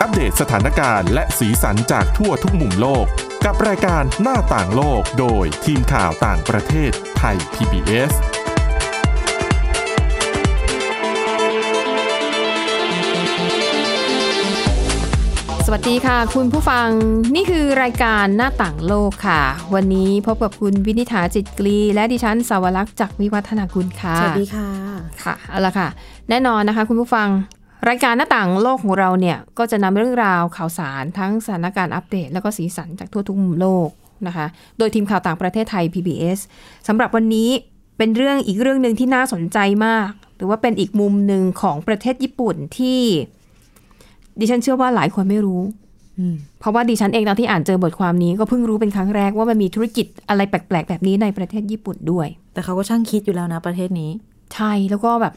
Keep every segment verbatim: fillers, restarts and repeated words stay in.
อัปเดตสถานการณ์และสีสันจากทั่วทุกมุมโลกกับรายการหน้าต่างโลกโดยทีมข่าวต่างประเทศไทย พี บี เอสสวัสดีค่ะคุณผู้ฟังนี่คือรายการหน้าต่างโลกค่ะวันนี้พบกับคุณวินิษฐาจิตกรีและดิฉันสาวลักษณ์จากวิวัฒนาคุณค่ะสวัสดีค่ะค่ะเอาล่ะค่ะแน่นอนนะคะคุณผู้ฟังรายการหน้าต่างโลกของเราเนี่ยก็จะนำเรื่องราวข่าวสารทั้งสถานการณ์อัปเดตแล้วก็สีสันจากทั่วทุกมุมโลกนะคะโดยทีมข่าวต่างประเทศไทย พี บี เอส สำหรับวันนี้เป็นเรื่องอีกเรื่องนึงที่น่าสนใจมากหรือว่าเป็นอีกมุมนึงของประเทศญี่ปุ่นที่ดิฉันเชื่อว่าหลายคนไม่รู้เพราะว่าดิฉันเองตอนที่อ่านเจอบทความนี้ก็เพิ่งรู้เป็นครั้งแรกว่ามันมีธุรกิจอะไรแปลกๆแบบนี้ในประเทศญี่ปุ่นด้วยแต่เขาก็ช่างคิดอยู่แล้วนะประเทศนี้ใช่แล้วก็แบบ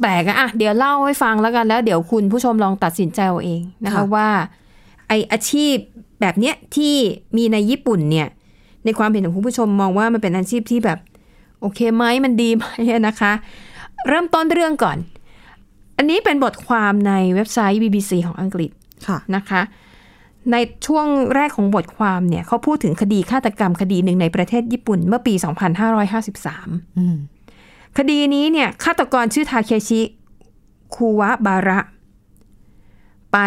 แปลกอะเดี๋ยวเล่าให้ฟังแล้วกันแล้วเดี๋ยวคุณผู้ชมลองตัดสินใจเอาเองนะคะว่าไออาชีพแบบเนี้ยที่มีในญี่ปุ่นเนี่ยในความเห็นของคุณผู้ชมมองว่ามันเป็นอาชีพที่แบบโอเคไหมมันดีไหมนะคะเริ่มต้นเรื่องก่อนอันนี้เป็นบทความในเว็บไซต์ บี บี ซี ของอังกฤษนะคะในช่วงแรกของบทความเนี่ยเขาพูดถึงคดีฆาตกรรมคดีหนึ่งในประเทศญี่ปุ่นเมื่อปี สองพันห้าร้อยห้าสิบสาม คดีนี้เนี่ยฆาตกรชื่อทาเคชิคุวะบาระไป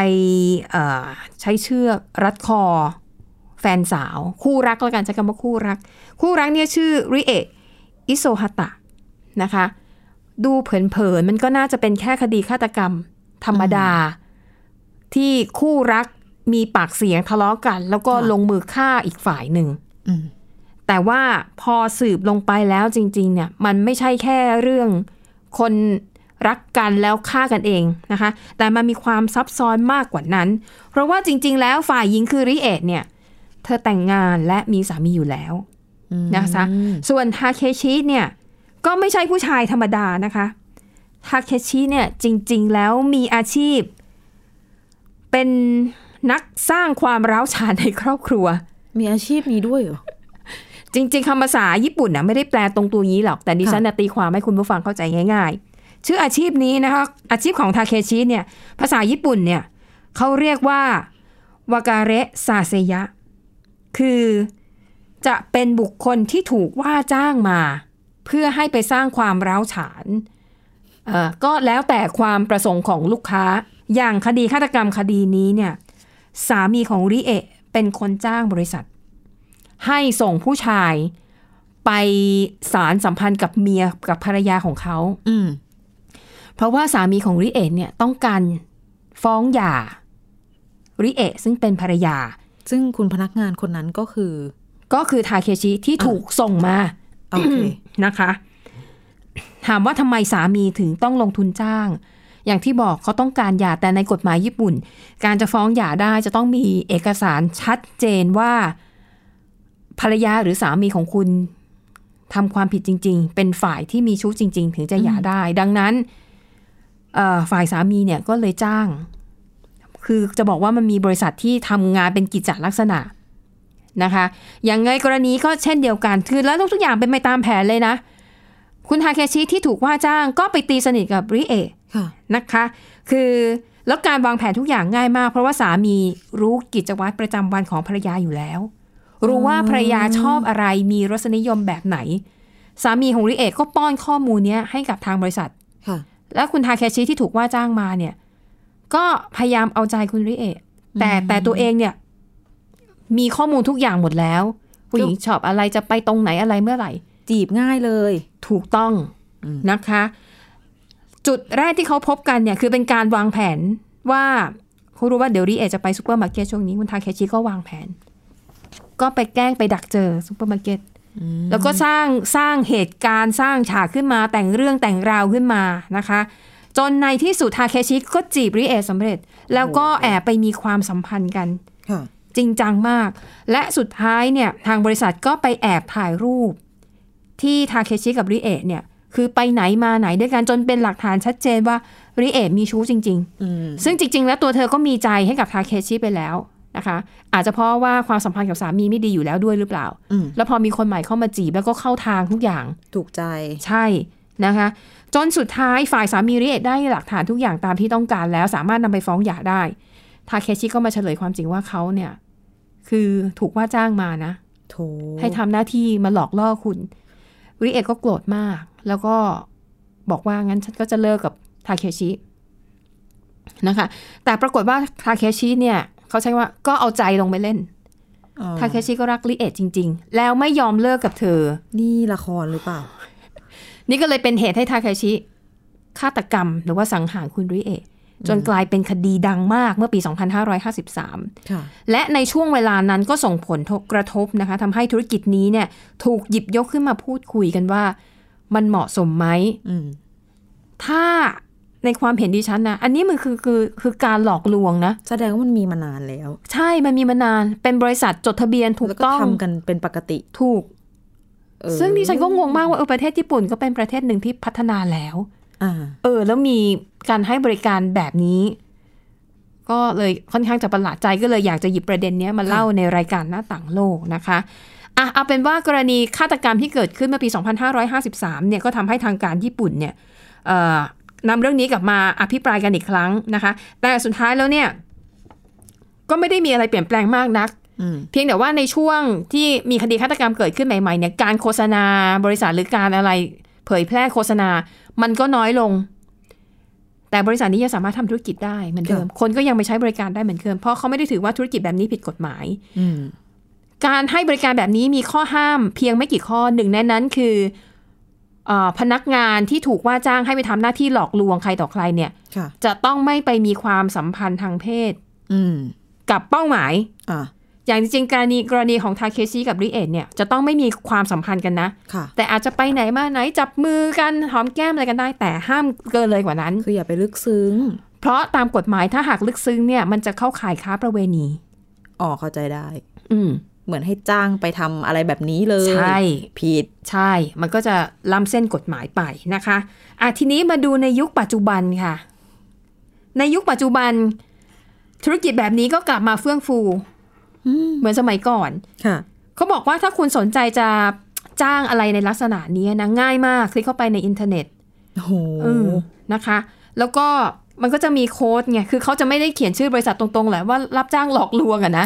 ใช้เชือกรัดคอแฟนสาวคู่รักแล้วกันใช้คำว่าคู่รักคู่รักเนี่ยชื่อริเอะอิโซฮะตะนะคะดูเผินๆมันก็น่าจะเป็นแค่คดีฆาตกรรมธรรมดาที่คู่รักมีปากเสียงทะเลาะกันแล้วก็ลงมือฆ่าอีกฝ่ายหนึ่งแต่ว่าพอสืบลงไปแล้วจริงๆเนี่ยมันไม่ใช่แค่เรื่องคนรักกันแล้วฆ่ากันเองนะคะแต่มันมีความซับซ้อนมากกว่านั้นเพราะว่าจริงๆแล้วฝ่ายหญิงคือริเอะเนี่ยเธอแต่งงานและมีสามีอยู่แล้วนะคะส่วนทาเคชิเนี่ยก็ไม่ใช่ผู้ชายธรรมดานะคะทาเคชิเนี่ยจริงๆแล้วมีอาชีพเป็นนักสร้างความร้าวฉานในครอบครัวมีอาชีพนี้ด้วยเหรอจริงๆคำภาษาญี่ปุ่นนะไม่ได้แปลตรงตัวนี้หรอกแต่ดิฉันนะตีความให้คุณผู้ฟังเข้าใจง่ายๆชื่ออาชีพนี้นะคะอาชีพของทาเคชิเนี่ยภาษาญี่ปุ่นเนี่ยเขาเรียกว่าวากาเระซาเซยะคือจะเป็นบุคคลที่ถูกว่าจ้างมาเพื่อให้ไปสร้างความร้าวฉานก็แล้วแต่ความประสงค์ของลูกค้าอย่างคดีฆาตกรรมคดีนี้เนี่ยสามีของริเอะเป็นคนจ้างบริษัทให้ส่งผู้ชายไปสารสัมพันธ์กับเมียกับภรรยาของเขาเพราะว่าสามีของริเอะเนี่ยต้องการฟ้องหย่าริเอะซึ่งเป็นภรรยาซึ่งคุณพนักงานคนนั้นก็คือก็คือทาเคชิที่ถูกส่งมาOkay. นะคะถามว่าทำไมสามีถึงต้องลงทุนจ้างอย่างที่บอกเขาต้องการหย่าแต่ในกฎหมายญี่ปุ่นการจะฟ้องหย่าได้จะต้องมีเอกสารชัดเจนว่าภรรยาหรือสามีของคุณทำความผิดจริงๆเป็นฝ่ายที่มีชู้จริงๆถึงจะหย่าได้ดังนั้นฝ่ายสามีเนี่ยก็เลยจ้างคือจะบอกว่ามันมีบริษัทที่ทำงานเป็นกิจจลักษณะนะคะอย่างในกรณีก็เช่นเดียวกันคือแล้วทุกอย่างเป็นไปตามแผนเลยนะคุณทาเคชิที่ถูกว่าจ้างก็ไปตีสนิทกับริเอะนะคะคือแล้วการวางแผนทุกอย่างง่ายมากเพราะว่าสามีรู้กิจวัตรประจำวันของภรรยาอยู่แล้วรู้ว่าภรรยาชอบอะไรมีรสนิยมแบบไหนสามีของริเอะก็ป้อนข้อมูลนี้ให้กับทางบริษัทแล้วคุณทาเคชิที่ถูกว่าจ้างมาเนี่ยก็พยายามเอาใจคุณริเอะแต่แต่ตัวเองเนี่ยมีข้อมูลทุกอย่างหมดแล้วผู้หญิงชอบอะไรจะไปตรงไหนอะไรเมื่อไหร่จีบง่ายเลยถูกต้องนะคะจุดแรกที่เขาพบกันเนี่ยคือเป็นการวางแผนว่าเขารู้ว่าเดี๋ยวริเอะจะไปซุปเปอร์มาร์เก็ตช่วงนี้คุณทาเคชิก็วางแผนก็ไปแกล้งไปดักเจอซุปเปอร์มาร์เก็ตแล้วก็สร้างสร้างเหตุการณ์สร้างฉากขึ้นมาแต่งเรื่องแต่งราวขึ้นมานะคะจนในที่สุดทาเคชิก็จีบริเอะสำเร็จแล้วก็แอบไปมีความสัมพันธ์กันจริงจังมากและสุดท้ายเนี่ยทางบริษัทก็ไปแอบถ่ายรูปที่ทาเคชิกับริเอะเนี่ยคือไปไหนมาไหนด้วยกันจนเป็นหลักฐานชัดเจนว่าริเอะมีชู้จริงๆซึ่งจริงๆแล้วตัวเธอก็มีใจให้กับทาเคชิไปแล้วนะคะอาจจะเพราะว่าความสัมพันธ์กับสามีไม่ดีอยู่แล้วด้วยหรือเปล่าแล้วพอมีคนใหม่เข้ามาจีบแล้วก็เข้าทางทุกอย่างถูกใจใช่นะคะจนสุดท้ายฝ่ายสามีริเอะได้หลักฐานทุกอย่างตามที่ต้องการแล้วสามารถนำไปฟ้องหย่าได้ ทาเคชิก็มาเฉลยความจริงว่าเขาเนี่ยคือถูกว่าจ้างมานะให้ทำหน้าที่มาหลอกล่อคุณริเอะก็โกรธมากแล้วก็บอกว่างั้นฉันก็จะเลิกกับทาเคชินะคะแต่ปรากฏว่าทาเคชิเนี่ยเขาใช้ว่าก็เอาใจลงไปเล่นทาเคชิก็รักริเอะจริงๆแล้วไม่ยอมเลิกกับเธอนี่ละครหรือเปล่า นี่ก็เลยเป็นเหตุให้ทาเคชิฆาตกรรมหรือว่าสังหารคุณริเอะจนกลายเป็นคดีดังมากเมื่อปี สองพันห้าร้อยห้าสิบสาม และในช่วงเวลานั้นก็ส่งผลกระทบนะคะทำให้ธุรกิจนี้เนี่ยถูกหยิบยกขึ้นมาพูดคุยกันว่ามันเหมาะสมไหมถ้าในความเห็นดิฉันนะอันนี้มันคือคือคือการหลอกลวงนะแสดงว่ามันมีมานานแล้วใช่มันมีมานานเป็นบริษัทจดทะเบียนถูกต้องทำกันเป็นปกติถูกซึ่งดิฉันก็งงมากว่าเออประเทศญี่ปุ่นก็เป็นประเทศหนึ่งที่พัฒนาแล้วเออแล้วมีการให้บริการแบบนี้ก็เลยค่อนข้างจะประหลาดใจก็เลยอยากจะหยิบประเด็นนี้มาเล่าในรายการหน้าต่างโลกนะคะอ่ะเอาเป็นว่ากรณีฆาตกรรมที่เกิดขึ้นเมื่อปีสองพันห้าร้อยห้าสิบสามเนี่ยก็ทำให้ทางการญี่ปุ่นเนี่ยเอ่อนำเรื่องนี้กลับมาอภิปรายกันอีกครั้งนะคะแต่สุดท้ายแล้วเนี่ยก็ไม่ได้มีอะไรเปลี่ยนแปลงมากนักเพียงแต่ว่าในช่วงที่มีคดีฆาตกรรมเกิดขึ้นใหม่ๆเนี่ยการโฆษณาบริษัทหรือการอะไรเผยแพร่โฆษณามันก็น้อยลงแต่บริษัทนี้ยังสามารถทำธุรกิจได้เหมือนเดิมคนก็ยังไปใช้บริการได้เหมือนเดิมเพราะเขาไม่ได้ถือว่าธุรกิจแบบนี้ผิดกฎหมายการให้บริการแบบนี้มีข้อห้ามเพียงไม่กี่ข้อหนึ่งในนั้นคือพนักงานที่ถูกว่าจ้างให้ไปทำหน้าที่หลอกลวงใครต่อใครเนี่ยจะต้องไม่ไปมีความสัมพันธ์ทางเพศกับเป้าหมาย อ, อย่างจริงๆกรณีกรณีของทาเคชิกับริเอะเนี่ยจะต้องไม่มีความสัมพันธ์กันนะแต่อาจจะไปไหนมาไหนจับมือกันหอมแก้มอะไรกันได้แต่ห้ามเกินเลยกว่านั้นคืออย่าไปลึกซึ้งเพราะตามกฎหมายถ้าหากลึกซึ้งเนี่ยมันจะเข้าข่ายค้าประเวณีอ๋อเข้าใจได้อืมเหมือนให้จ้างไปทำอะไรแบบนี้เลยใช่ผิดใช่มันก็จะล้ำเส้นกฎหมายไปนะคะอ่ะทีนี้มาดูในยุคปัจจุบันค่ะในยุคปัจจุบันธุรกิจแบบนี้ก็กลับมาเฟื่องฟูเหมือนสมัยก่อนค่ะเขาบอกว่าถ้าคุณสนใจจะจ้างอะไรในลักษณะนี้นะง่ายมากคลิกเข้าไปในอินเทอร์เน็ตโอ้โหนะคะแล้วก็มันก็จะมีโค้ดไงคือเขาจะไม่ได้เขียนชื่อบริษัทตรงๆแหละว่ารับจ้างหลอกลวงอะนะ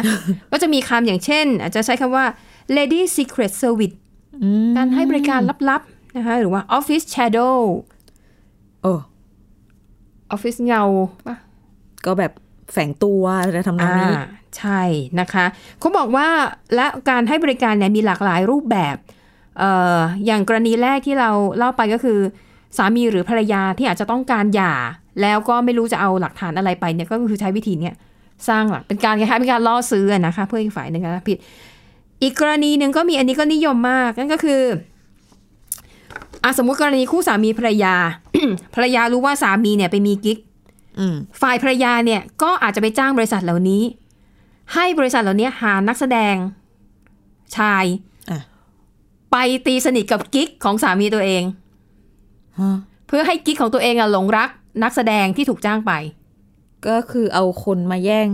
ก็จะมีคำอย่างเช่นอาจจะใช้คำว่า lady secret service การให้บริการลับๆนะคะหรือว่า office shadow โอ้ office เงาป่ะก็แบบแฝงตัวอะไรทำนองนี้ใช่นะคะเขาบอกว่าและการให้บริการเนี่ยมีหลากหลายรูปแบบเอ่ออย่างกรณีแรกที่เราเล่าไปก็คือสามีหรือภรรยาที่อาจจะต้องการหย่าแล้วก็ไม่รู้จะเอาหลักฐานอะไรไปเนี่ยก็คือใช้วิธีเนี้ยสร้างหลักเป็นการคล้ายๆเป็นการล่อซื้อนะคะเพื่ออีกฝ่ายหนึ่งนะผิดอีกกรณีหนึ่งก็มีอันนี้ก็นิยมมากนั่นก็คืออ่ะสมมุติกรณีคู่สามีภรรยา ภรรยารู้ว่าสามีเนี่ยไปมีกิ๊กฝ่ายภรรยาเนี่ยก็อาจจะไปจ้างบริษัทเหล่านี้ให้บริษัทเหล่านี้หานักแสดงชายไปตีสนิทกับกิ๊กของสามีตัวเองเพื่อให้กิ๊กของตัวเองอะหลงรักนักแสดงที่ถูกจ้างไปก็คือเอาคนมาแย่ง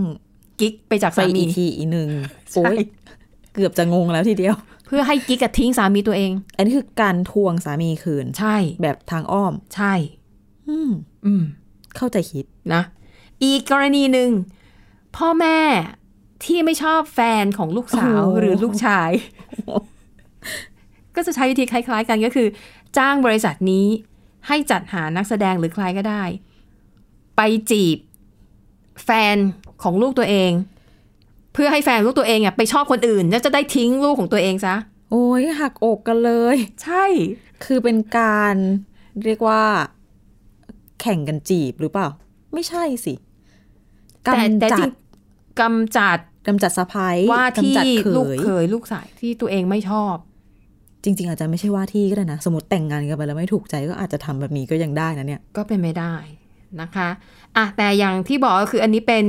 กิ๊กไปจากสามีอีกทีอีกหนึ่งโอ๊ยเกือบจะงงแล้วทีเดียวเพื่อให้กิ๊กอะทิ้งสามีตัวเองอันนี้คือการทวงสามีคืนใช่แบบทางอ้อมใช่อืมอืมเข้าใจคิดนะอีกกรณีหนึ่งพ่อแม่ที่ไม่ชอบแฟนของลูกสาวหรือลูกชาย ก็จะใช้วิธีคล้ายๆกันก็คือจ้างบริษัทนี้ให้จัดหานักแสดงหรือใครก็ได้ไปจีบแฟนของลูกตัวเองเพื่อให้แฟนลูกตัวเองอ่ะไปชอบคนอื่นแล้วจะได้ทิ้งลูกของตัวเองซะโอ้ยหักอกกันเลยใช่คือเป็นการเรียกว่าแข่งกันจีบหรือเปล่าไม่ใช่สิกำจัดกำจัดกำจัดสะพ้ายว่าที่ลูกเขยลูกสายที่ตัวเองไม่ชอบจริงๆอาจจะไม่ใช่ว่าที่ก็ได้นะสมมติแต่งงานกันไปแล้วไม่ถูกใจก็อาจจะทำแบบนี้ก็ยังได้นะเนี่ยก็เป็นไม่ได้นะคะอ่ะแต่อย่างที่บอกก็คืออันนี้เป็น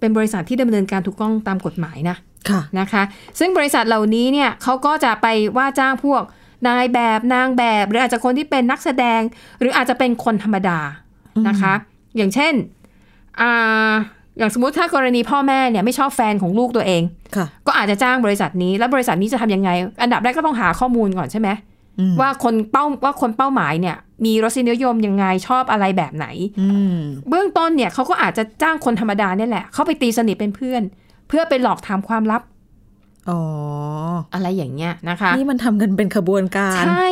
เป็นบริษัทที่ดำเนินการถูกต้องตามกฎหมายนะค่ะนะคะซึ่งบริษัทเหล่านี้เนี่ยเขาก็จะไปว่าจ้างพวกนายแบบนางแบบหรืออาจจะคนที่เป็นนักแสดงหรืออาจจะเป็นคนธรรมดานะคะอย่างเช่นอ่าอย่างสมมติถ้ากรณีพ่อแม่เนี่ยไม่ชอบแฟนของลูกตัวเองก็อาจจะจ้างบริษัทนี้แล้วบริษัทนี้จะทำยังไงอันดับแรกก็ต้องหาข้อมูลก่อนใช่ไหม ว่าคนเป้าว่าคนเป้าหมายเนี่ยมีรสนิยมยังไงชอบอะไรแบบไหนเบื้องต้นเนี่ยเขาก็อาจจะจ้างคนธรรมดาเนี่ยแหละเขาไปตีสนิทเป็นเพื่อนเพื่อไปหลอกถามความลับอ๋ออะไรอย่างเงี้ยนะคะนี่มันทำกันเป็นขบวนการใช่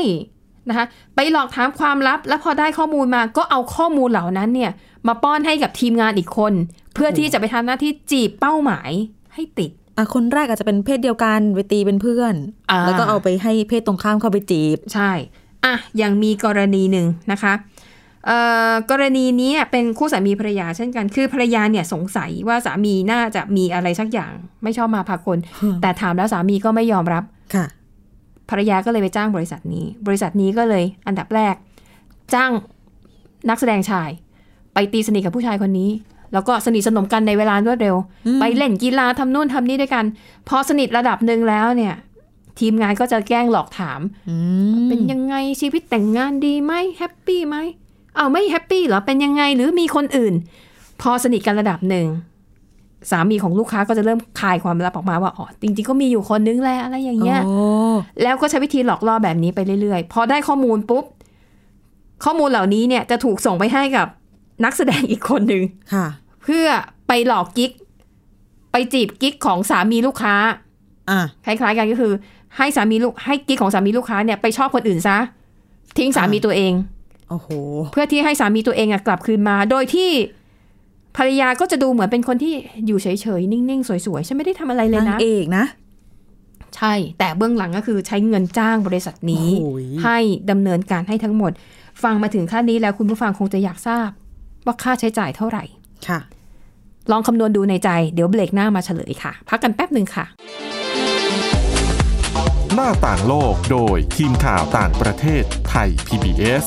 นะคะไปหลอกถามความลับแล้วพอได้ข้อมูลมาก็เอาข้อมูลเหล่านั้นเนี่ยมาป้อนให้กับทีมงานอีกคนเพื่อที่จะไปทำหน้าที่จีบเป้าหมายให้ติดอ่ะคนแรกอาจจะเป็นเพศเดียวกันไปตีเป็นเพื่อนแล้วก็เอาไปให้เพศตรงข้ามเข้าไปจีบใช่อ่ะยังมีกรณีหนึ่งนะคะเอ่อกรณีนี้เป็นคู่สามีภรรยาเช่นกันคือภรรยาเนี่ยสงสัยว่าสามีน่าจะมีอะไรสักอย่างไม่ชอบมาพากลแต่ถามแล้วสามีก็ไม่ยอมรับค่ะภรรยาก็เลยไปจ้างบริษัทนี้บริษัทนี้ก็เลยอันดับแรกจ้างนักแสดงชายไปตีสนิทกับผู้ชายคนนี้แล้วก็สนิทสนมกันในเวลารวดเร็วไปเล่นกีฬาทำนู่นทำนี่ด้วยกันพอสนิทระดับหนึ่งแล้วเนี่ยทีมงานก็จะแกล้งหลอกถามเป็นยังไงชีวิตแต่งงานดีไหมแฮปปี้ไหมเอาไม่แฮปปี้เหรอเป็นยังไงหรือมีคนอื่นพอสนิทกันระดับหนึ่งสามีของลูกค้าก็จะเริ่มคายความลับออกมาว่าอ๋อจริงๆก็มีอยู่คนนึงแหละอะไรอย่างเงี้ยแล้วก็ใช้วิธีหลอกล่อแบบนี้ไปเรื่อยๆพอได้ข้อมูลปุ๊บข้อมูลเหล่านี้เนี่ยจะถูกส่งไปให้กับนักแสดงอีกคนนึงเพื่อไปหลอกกิ๊กไปจีบกิ๊กของสามีลูกค้าคล้ายๆกันก็คือให้สามีลูกให้กิ๊กของสามีลูกค้าเนี่ยไปชอบคนอื่นซะทิ้งสามีตัวเองโอ้โหเพื่อที่ให้สามีตัวเองกลับคืนมาโดยที่ภรรยาก็จะดูเหมือนเป็นคนที่อยู่เฉยๆนิ่งๆสวยๆฉันไม่ได้ทำอะไรเลยนะนางเอกนะใช่แต่เบื้องหลังก็คือใช้เงินจ้างบริษัทนี้ให้ดำเนินการให้ทั้งหมดฟังมาถึงขั้นนี้แล้วคุณผู้ฟังคงจะอยากทราบว่าค่าใช้จ่ายเท่าไหร่ค่ะลองคำนวณดูในใจเดี๋ยวเบรกหน้ามาเฉลยค่ะพักกันแป๊บนึงค่ะหน้าต่างโลกโดยทีมข่าวต่างประเทศไทย พี บี เอส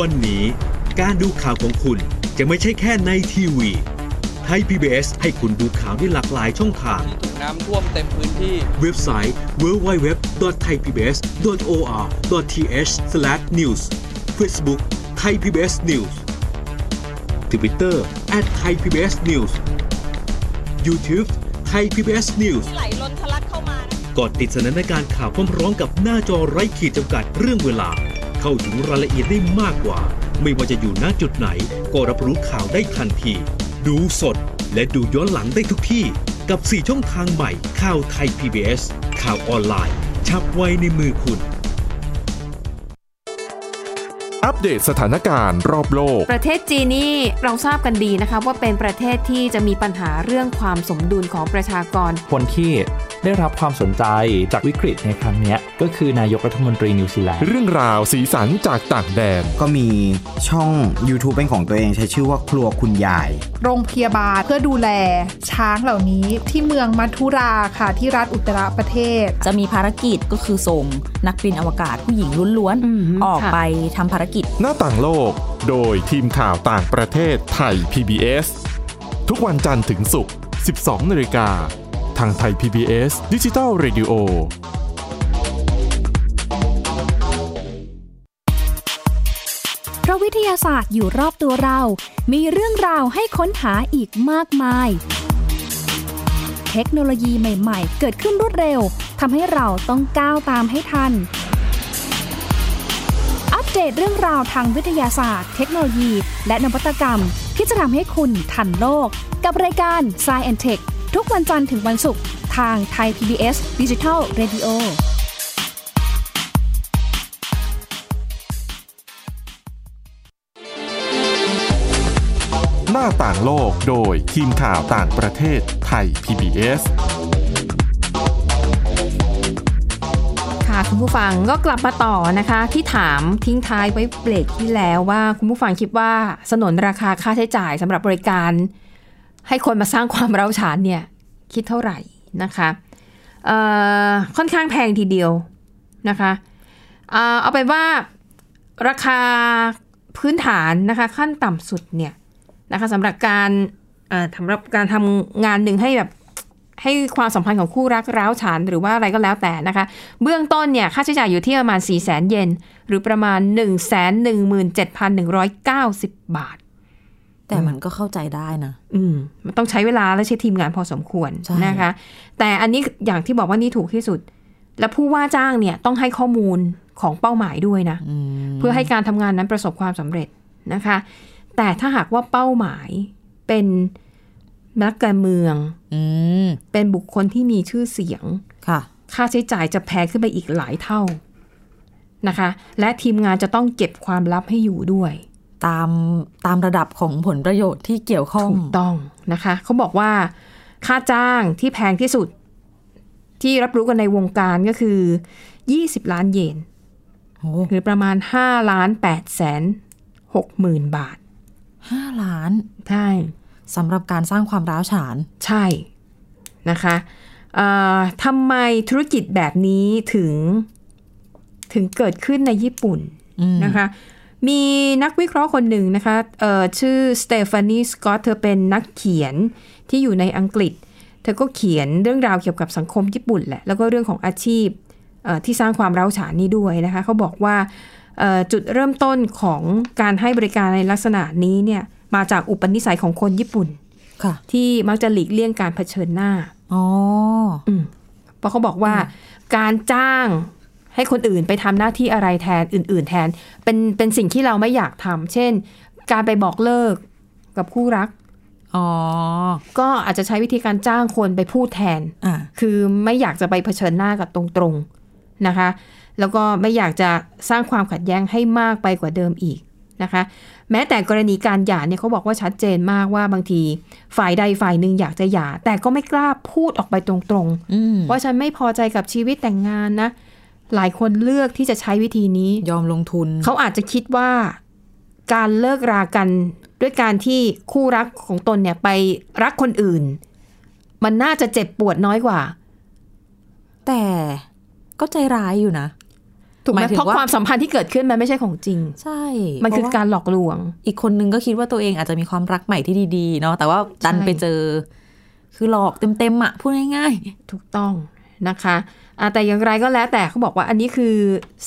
วันนี้การดูข่าวของคุณจะไม่ใช่แค่ในทีวีไทย พี บี เอส ให้คุณดูข่าวได้หลากหลายช่องทางถูกน้ำท่วมเต็มพื้นที่เว็บไซต์ ดับเบิลยู ดับเบิลยู ดับเบิลยู ดอท ไทยพีบีเอส ดอท โอ อาร์ ดอท ทีเอช สแลช นิวส์ Facebook Thai พี บี เอส News Twitter แอท ไทยพีบีเอสนิวส์ YouTube Thai พี บี เอส News ไหลล้นทะลักเข้ามากดติดสนันในการข่าวพร้อมร้องกับหน้าจอไร้ขีดจำกัดเรื่องเวลาเข้าถึงรายละเอียดได้มากกว่าไม่ว่าจะอยู่ณจุดไหนก็รับรู้ข่าวได้ทันทีดูสดและดูย้อนหลังได้ทุกที่กับสี่ช่องทางใหม่ข่าวไทย พี บี เอส ข่าวออนไลน์ฉับไวในมือคุณอัปเดตสถานการณ์รอบโลกประเทศจีนนี่เราทราบกันดีนะคะว่าเป็นประเทศที่จะมีปัญหาเรื่องความสมดุลของประชากรคนที่ได้รับความสนใจจากวิกฤตในครั้งนี้ก็คือนายกรัฐมนตรีนิวซีแลนด์เรื่องราวสีสันจากต่างแดนก็มีช่อง YouTube เป็นของตัวเองใช้ชื่อว่าครัวคุณยายโรงพยาบาลเพื่อดูแลช้างเหล่านี้ที่เมืองมัทุราค่ะที่รัฐอุตตรประเทศจะมีภารกิจก็คือส่งนักบินอวกาศผู้หญิงล้วนๆออกไปทำภารกิจหน้าต่างโลกโดยทีมข่าวต่างประเทศไทย พี บี เอส ทุกวันจันทร์ถึงศุกร์ สิบสองนาฬิกาทางไทย พี บี เอส Digital Radio เพราะวิทยาศาสตร์อยู่รอบตัวเรามีเรื่องราวให้ค้นหาอีกมากมายเทคโนโลยีใหม่ๆเกิดขึ้นรวดเร็วทำให้เราต้องก้าวตามให้ทันอัปเดตเรื่องราวทางวิทยาศาสตร์เทคโนโลยีและนวัตกรรมที่จะทำให้คุณทันโลกกับรายการ Science and Techทุกวันจันทร์ถึงวันศุกร์ทางไทย พี บี เอส Digital Radio หน้าต่างโลกโดยทีมข่าวต่างประเทศไทย พี บี เอส ค่ะคุณผู้ฟังก็กลับมาต่อนะคะที่ถามทิ้งท้ายไว้เบรกที่แล้วว่าคุณผู้ฟังคิดว่าสนนราคาค่าใช้จ่ายสำหรับบริการให้คนมาสร้างความเร้าฉานเนี่ยคิดเท่าไหร่นะคะค่อนข้างแพงทีเดียวนะคะเอ่อเอาไปว่าราคาพื้นฐานนะคะขั้นต่ำสุดเนี่ยนะคะสำหรับการเอ่อสำหรับการทำงานหนึ่งให้แบบให้ความสัมพันธ์ของคู่รักเร้าฉานหรือว่าอะไรก็แล้วแต่นะคะเบื้องต้นเนี่ยค่าใช้จ่ายอยู่ที่ประมาณ สี่แสน เยนหรือประมาณ หนึ่งแสนหนึ่งหมื่นเจ็ดพันหนึ่งร้อยเก้าสิบ บาท แต่มันก็เข้าใจได้นะอืมมันต้องใช้เวลาและใช้ทีมงานพอสมควรนะคะแต่อันนี้อย่างที่บอกว่านี่ถูกที่สุดและผู้ว่าจ้างเนี่ยต้องให้ข้อมูลของเป้าหมายด้วยนะเพื่อให้การทำงานนั้นประสบความสำเร็จนะคะแต่ถ้าหากว่าเป้าหมายเป็นนักการเมืองเป็นบุคคลที่มีชื่อเสียงค่าใช้จ่ายจะแพงขึ้นไปอีกหลายเท่านะคะและทีมงานจะต้องเก็บความลับให้อยู่ด้วยตามตามระดับของผลประโยชน์ที่เกี่ยวข้องถูกต้องนะคะเขาบอกว่าค่าจ้างที่แพงที่สุดที่รับรู้กันในวงการก็คือยี่สิบล้านเยน oh. หรือประมาณห้าล้านแปดแสนหกหมื่นบาทห้าล้านใช่สำหรับการสร้างความร้าวฉานใช่นะคะทำไมธุรกิจแบบนี้ถึงถึงเกิดขึ้นในญี่ปุ่นนะคะมีนักวิเคราะห์คนหนึ่งนะคะชื่อ Stephanie Scott เธอเป็นนักเขียนที่อยู่ในอังกฤษเธอก็เขียนเรื่องราวเกี่ยวกับสังคมญี่ปุ่นแหละแล้วก็เรื่องของอาชีพที่สร้างความร้าวฉานนี้ด้วยนะคะเขาบอกว่าจุดเริ่มต้นของการให้บริการในลักษณะนี้เนี่ยมาจากอุปนิสัยของคนญี่ปุ่นที่มักจะหลีกเลี่ยงการเผชิญหน้าอ๋อเพราะเขาบอกว่าการจ้างให้คนอื่นไปทำหน้าที่อะไรแทนอื่นๆแทนเป็นเป็นสิ่งที่เราไม่อยากทำเช่นการไปบอกเลิกกับคู่รักอ๋อก็อาจจะใช้วิธีการจ้างคนไปพูดแทนคือไม่อยากจะไปเผชิญหน้ากับตรงๆนะคะแล้วก็ไม่อยากจะสร้างความขัดแย้งให้มากไปกว่าเดิมอีกนะคะแม้แต่กรณีการหย่าเนี่ยเขาบอกว่าชัดเจนมากว่าบางทีฝ่ายใดฝ่ายหนึ่งอยากจะหย่าแต่ก็ไม่กล้าพูดออกไปตรงๆว่าฉันไม่พอใจกับชีวิตแต่งงานนะหลายคนเลือกที่จะใช้วิธีนี้ยอมลงทุนเขาอาจจะคิดว่าการเลิกรากันด้วยการที่คู่รักของตนเนี่ยไปรักคนอื่นมันน่าจะเจ็บปวดน้อยกว่าแต่ก็ใจร้ายอยู่นะถูกไหมเพราะความสัมพันธ์ที่เกิดขึ้นมันไม่ใช่ของจริงใช่มันคือการหลอกลวงอีกคนนึงก็คิดว่าตัวเองอาจจะมีความรักใหม่ที่ดีๆเนาะแต่ว่าดันไปเจอคือหลอกเต็มๆอ่ะพูดง่ายๆถูกต้องนะคะแต่อย่างไรก็แล้วแต่เขาบอกว่าอันนี้คือ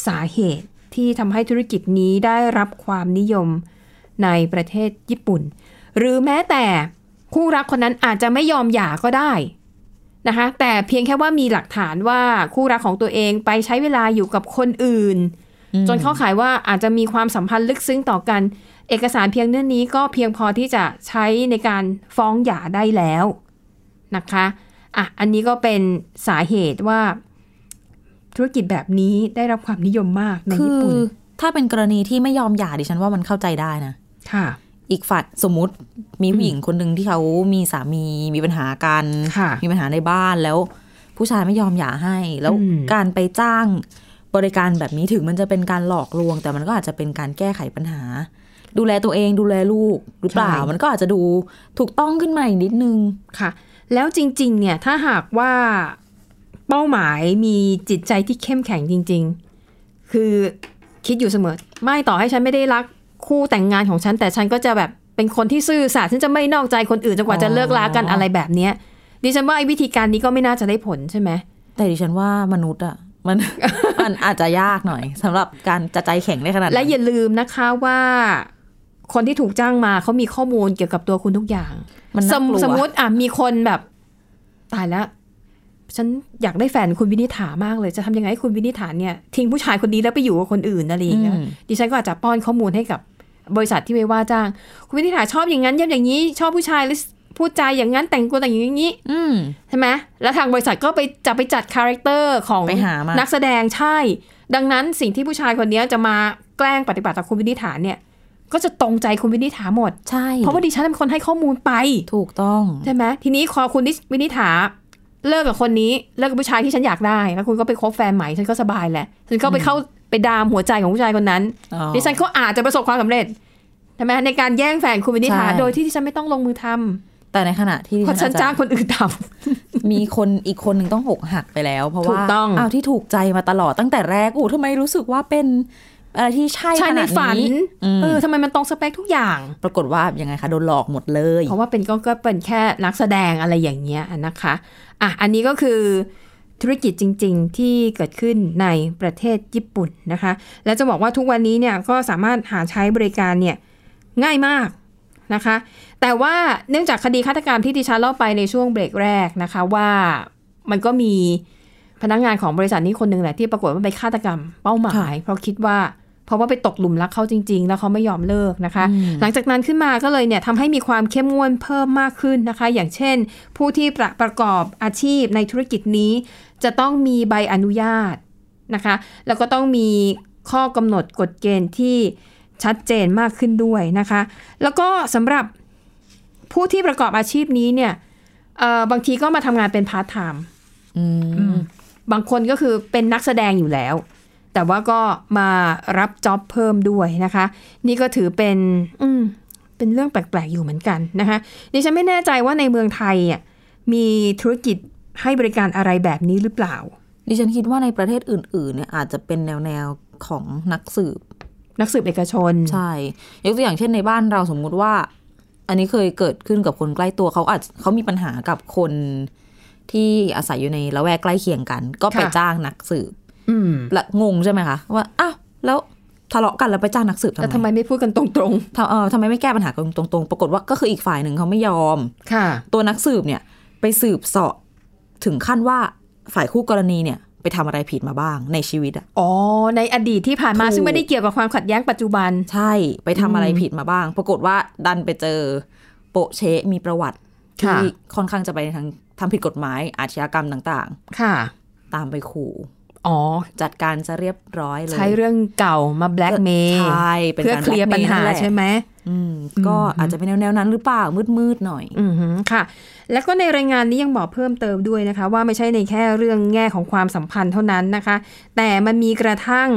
สาเหตุที่ทำให้ธุรกิจนี้ได้รับความนิยมในประเทศญี่ปุ่นหรือแม้แต่คู่รักคนนั้นอาจจะไม่ยอมหย่าก็ได้นะคะแต่เพียงแค่ว่ามีหลักฐานว่าคู่รักของตัวเองไปใช้เวลาอยู่กับคนอื่นจนเข้าข่ายว่าอาจจะมีความสัมพันธ์ลึกซึ้งต่อกันเอกสารเพียงเรื่องนี้ก็เพียงพอที่จะใช้ในการฟ้องหย่าได้แล้วนะคะอ่ะอันนี้ก็เป็นสาเหตุว่าธุรกิจแบบนี้ได้รับความนิยมมากในญี่ปุ่นคือถ้าเป็นกรณีที่ไม่ยอมหย่าดิฉันว่ามันเข้าใจได้นะค่ะอีกฝ่ายสมมุติมีผู้หญิงคนหนึ่งที่เขามีสามีมีปัญหากันมีปัญหาในบ้านแล้วผู้ชายไม่ยอมหย่าให้แล้วการไปจ้างบริการแบบนี้ถึงมันจะเป็นการหลอกลวงแต่มันก็อาจจะเป็นการแก้ไขปัญหาดูแลตัวเองดูแลลูกหรือเปล่ามันก็อาจจะดูถูกต้องขึ้นมาอีกนิดนึงค่ะแล้วจริงๆเนี่ยถ้าหากว่าเป้าหมายมีจิตใจที่เข้มแข็งจริงๆคือคิดอยู่เสมอไม่ต่อให้ฉันไม่ได้รักคู่แต่งงานของฉันแต่ฉันก็จะแบบเป็นคนที่ซื่อสัตย์ฉันจะไม่นอกใจคนอื่นจนกว่าจะเลิกลากันอะไรแบบเนี้ยดิฉันว่าไอ้วิธีการนี้ก็ไม่น่าจะได้ผลใช่ไหมแต่ดิฉันว่ามนุษย์อ่ะมัน มันอาจจะยากหน่อยสำหรับการจะใจแข็งได้ขนาดนั้นและอย่าลืมนะคะว่าคนที่ถูกจ้างมาเขามีข้อมูลเกี่ยวกับตัวคุณทุกอย่างสมสมมติอ่ะมีคนแบบตายแล้วฉันอยากได้แฟนคุณวินิฐามากเลยจะทำยังไงให้คุณวินิฐาเนี่ยทิ้งผู้ชายคนนี้แล้วไปอยู่กับคนอื่นอะไรอย่างเงี้ยดิฉันก็อาจจะป้อนข้อมูลให้กับบริษัทที่ไปว่าจ้างคุณวินิฐาชอบอย่างนั้นย่ำอย่างนี้ชอบผู้ชายหรือพูดจาอย่างนั้นแต่งตัวแต่งอย่างนี้ใช่ไหมแล้วทางบริษัทก็ไปจะไปจัดคาแรคเตอร์ของนักแสดงใช่ดังนั้นสิ่งที่ผู้ชายคนนี้จะมาแกล้งปฏิบัติต่อคุณวินิฐาเนี่ยก็จะตรงใจคุณวินิฐาหมดใช่เพราะว่าดิฉันเป็นคนให้ข้อมูลไปถูกต้องใช่ไหมทีนี้ขอคุณวินิฐาเลิกกับคนนี้เลิกกับผู้ชายที่ฉันอยากได้แล้วคุณก็ไปคบแฟนใหม่ฉันก็สบายแหละฉันก็ไปเข้าไปดามหัวใจของผู้ชายคนนั้นดิฉันก็อาจจะประสบความสำเร็จใช่ไหมในการแย่งแฟนคุณวินิฐาโดยที่ดิฉันไม่ต้องลงมือทำแต่ในขณะที่ฉันจ้างคนอื่นทำมีคนอีกคนหนึ่งต้องหกหักไปแล้วเพราะว่าเอาที่ถูกใจมาตลอดตั้งแต่แรกอู้ทำไมรู้สึกว่าเป็นอะไรที่ใช่ขนาดนี้เออทำไมมันตรงสเปคทุกอย่างปรากฏว่ายังไงคะโดนหลอกหมดเลยเพราะว่าเป็นก็เป็นแค่นักแสดงอะไรอย่างเงี้ยนะคะอ่ะอันนี้ก็คือธุรกิจจริงๆที่เกิดขึ้นในประเทศญี่ปุ่นนะคะและจะบอกว่าทุกวันนี้เนี่ยก็สามารถหาใช้บริการเนี่ยง่ายมาก นะคะแต่ว่าเนื่องจากคดีฆาตกรรมที่ดิฉันเล่าไปในช่วงเบรกแรกนะคะว่ามันก็มีพนักงานของบริษัทนี้คนหนึ่งแหละที่ปรากฏว่าไปฆาตกรรมเป้าหมายเพราะคิดว่าเพราะว่าไปตกหลุมรักเขาจริงๆแล้วเขาไม่ยอมเลิกนะคะหลังจากนั้นขึ้นมาก็เลยเนี่ยทำให้มีความเข้มงวดเพิ่มมากขึ้นนะคะอย่างเช่นผู้ที่ประประกอบอาชีพในธุรกิจนี้จะต้องมีใบอนุญาตนะคะแล้วก็ต้องมีข้อกำหนดกฎเกณฑ์ที่ชัดเจนมากขึ้นด้วยนะคะแล้วก็สำหรับผู้ที่ประกอบอาชีพนี้เนี่ยบางทีก็มาทำงานเป็นพาร์ทไทม์บางคนก็คือเป็นนักแสดงอยู่แล้วแต่ว่าก็มารับจ็อบเพิ่มด้วยนะคะนี่ก็ถือเป็นอืมเป็นเรื่องแปลกๆอยู่เหมือนกันนะคะดิฉันไม่แน่ใจว่าในเมืองไทยอ่ะมีธุรกิจให้บริการอะไรแบบนี้หรือเปล่าดิฉันคิดว่าในประเทศอื่นๆเนี่ยอาจจะเป็นแนวๆของนักสืบนักสืบเอกชนใช่ยกตัวอย่างเช่นในบ้านเราสมมุติว่าอันนี้เคยเกิดขึ้นกับคนใกล้ตัวเขาอาจเขามีปัญหากับคนที่อาศัยอยู่ในละแวกใกล้เคียงกันก็ไปจ้างนักสืบละงงใช่ไหมคะว่าอ้าวแล้วทะเลาะกันแล้วไปจ้างนักสืบทำไมทำไมไม่พูดกันตรงๆเออทำไมไม่แก้ปัญหากันตรงๆปรากฏว่าก็คืออีกฝ่ายหนึ่งเขาไม่ยอมค่ะตัวนักสืบเนี่ยไปสืบเสาะถึงขั้นว่าฝ่ายคู่กรณีเนี่ยไปทำอะไรผิดมาบ้างในชีวิตอ่ะอ๋อในอดีตที่ผ่านมาซึ่งไม่ได้เกี่ยวกับความขัดแย้งปัจจุบันใช่ไปทำอะไรผิดมาบ้างปรากฏว่าดันไปเจอโปะเช๊ะมีประวัติที่ค่อนข้างจะไปทางทำผิดกฎหมายอาชญากรรมต่างๆค่ะตามไปขู่อ๋อจัดการจะเรียบร้อยเลยใช้เรื่องเก่ามาแบล็กเมย์ใช่เพื่อเคลียร์ปัญหาใช่ไหมอืมก็อาจจะเป็นแนวๆนั้นหรือเปล่ามืดๆหน่อยอือค่ะแล้วก็ในรายงานนี้ยังบอกเพิ่มเติมด้วยนะคะว่าไม่ใช่ในแค่เรื่องแง่ของความสัมพันธ์เท่านั้นนะคะแต่มันมีกระทั่ง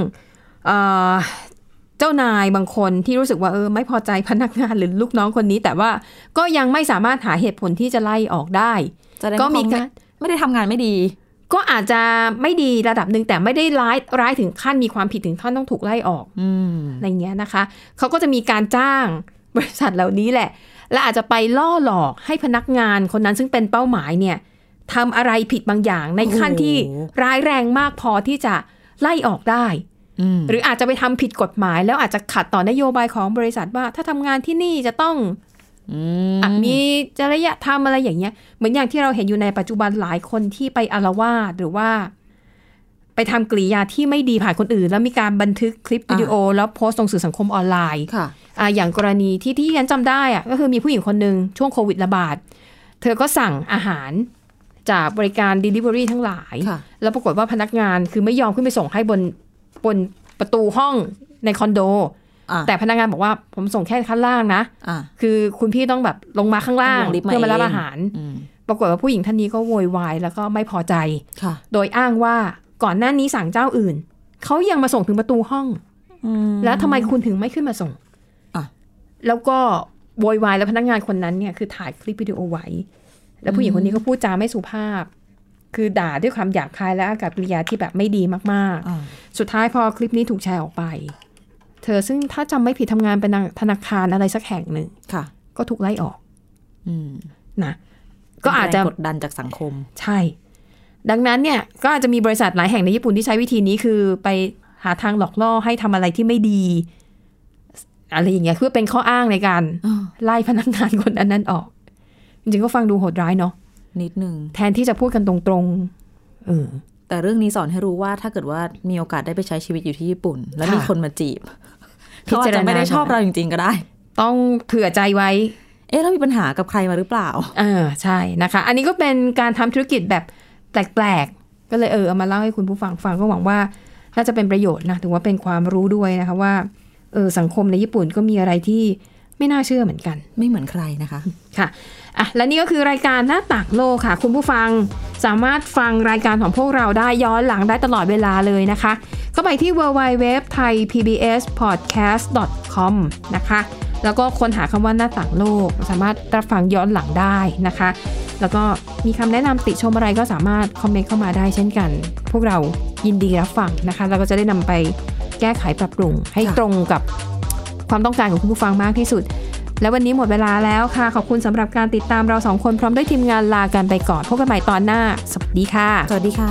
เอ่อเจ้านายบางคนที่รู้สึกว่าเออไม่พอใจพนักงานหรือลูกน้องคนนี้แต่ว่าก็ยังไม่สามารถหาเหตุผลที่จะไล่ออกได้ก็มีการไม่ได้ทำงานไม่ดีก็อาจจะไม่ดีระดับหนึ่งแต่ไม่ได้ร้ายร้ายถึงขั้นมีความผิดถึงขั้นต้องถูกไล่ออกอะไรเงี้ยนะคะเขาก็จะมีการจ้างบริษัทเหล่านี้แหละและอาจจะไปล่อหลอกให้พนักงานคนนั้นซึ่งเป็นเป้าหมายเนี่ยทำอะไรผิดบางอย่างในขั้นที่ร้ายแรงมากพอที่จะไล่ออกได้หรืออาจจะไปทำผิดกฎหมายแล้วอาจจะขัดต่อนโยบายของบริษัทว่าถ้าทำงานที่นี่จะต้องมีจริยธรรมอะไรอย่างเงี้ยเหมือนอย่างที่เราเห็นอยู่ในปัจจุบันหลายคนที่ไปอาละวาดหรือว่าไปทำกริยาที่ไม่ดีผ่านคนอื่นแล้วมีการบันทึกคลิปวิดีโอแล้วโพสต์ลงสื่อสังคมออนไลน์อ่ะอย่างกรณีที่ที่ฉันจำได้อ่ะก็คือมีผู้หญิงคนหนึ่งช่วงโควิดระบาดเธอก็สั่งอาหารจากบริการ delivery ทั้งหลายแล้วปรากฏว่าพนักงานคือไม่ยอมขึ้นไปส่งให้บนบนประตูห้องในคอนโดแต่พนักงานบอกว่าผมส่งแค่ขั้นล่างนะคือคุณพี่ต้องแบบลงมาข้างล่างเพื่อมารับอาหารปรากฏว่าผู้หญิงท่านนี้ก็โวยวายแล้วก็ไม่พอใจโดยอ้างว่าก่อนหน้านี้สั่งเจ้าอื่นเขายังมาส่งถึงประตูห้องแล้วทำไมคุณถึงไม่ขึ้นมาส่งแล้วก็โวยวายแล้วพนักงานคนนั้นเนี่ยคือถ่ายคลิปวิดีโอไว้แล้วผู้หญิงคนนี้ก็พูดจาไม่สุภาพคือด่าด้วยความหยาบคายและอากับกริยาที่แบบไม่ดีมากๆสุดท้ายพอคลิปนี้ถูกแชร์ออกไปเธอซึ่งถ้าจำไม่ผิดทำงานเป็นธนาคารอะไรสักแห่งหนึ่งก็ถูกไล่ออกนะก็อาจจะกดดันจากสังคมใช่ดังนั้นเนี่ยก็อาจจะมีบริษัทหลายแห่งในญี่ปุ่นที่ใช้วิธีนี้คือไปหาทางหลอกล่อให้ทำอะไรที่ไม่ดีอะไรอย่างเงี้ยคือเป็นข้ออ้างในการไล่พนักงานคนนั้นนั้นออกจริงๆก็ฟังดูโหดร้ายเนาะนิดนึงแทนที่จะพูดกันตรงๆเออแต่เรื่องนี้สอนให้รู้ว่าถ้าเกิดว่ามีโอกาสได้ไปใช้ชีวิตอยู่ที่ญี่ปุ่นแล้วมีคนมาจีบเขาอาจจะไม่ได้ชอบเราจริงๆก็ได้ต้องเผื่อใจไว้เอ๊ะเรามีปัญหากับใครมาหรือเปล่าเออใช่นะคะอันนี้ก็เป็นการทำธุรกิจแบบแปลกๆก็เลยเออเอามาเล่าให้คุณผู้ฟังฟังก็หวังว่าน่าจะเป็นประโยชน์นะถือว่าเป็นความรู้ด้วยนะคะว่าเออสังคมในญี่ปุ่นก็มีอะไรที่ไม่น่าเชื่อเหมือนกันไม่เหมือนใครนะคะค่ะอ่ะและนี่ก็คือรายการหน้าต่างโลกค่ะคุณผู้ฟังสามารถฟังรายการของพวกเราได้ย้อนหลังได้ตลอดเวลาเลยนะคะเข้าไปที่ ดับเบิลยู ดับเบิลยู ดับเบิลยู ดอท ไทย พี บี เอส พอดแคสต์ ดอท คอม นะคะแล้วก็ค้นหาคำว่าหน้าต่างโลกสามารถรับฟังย้อนหลังได้นะคะแล้วก็มีคำแนะนำติชมอะไรก็สามารถคอมเมนต์เข้ามาได้เช่นกันพวกเรายินดีรับฟังนะคะแล้วก็จะได้นำไปแก้ไขปรับปรุงให้ตรงกับความต้องการของคุณผู้ฟังมากที่สุดและวันนี้หมดเวลาแล้วค่ะขอบคุณสำหรับการติดตามเราสองคนพร้อมด้วยทีมงานลากันไปก่อนพบกันใหม่ตอนหน้าสวัสดีค่ะสวัสดีค่ะ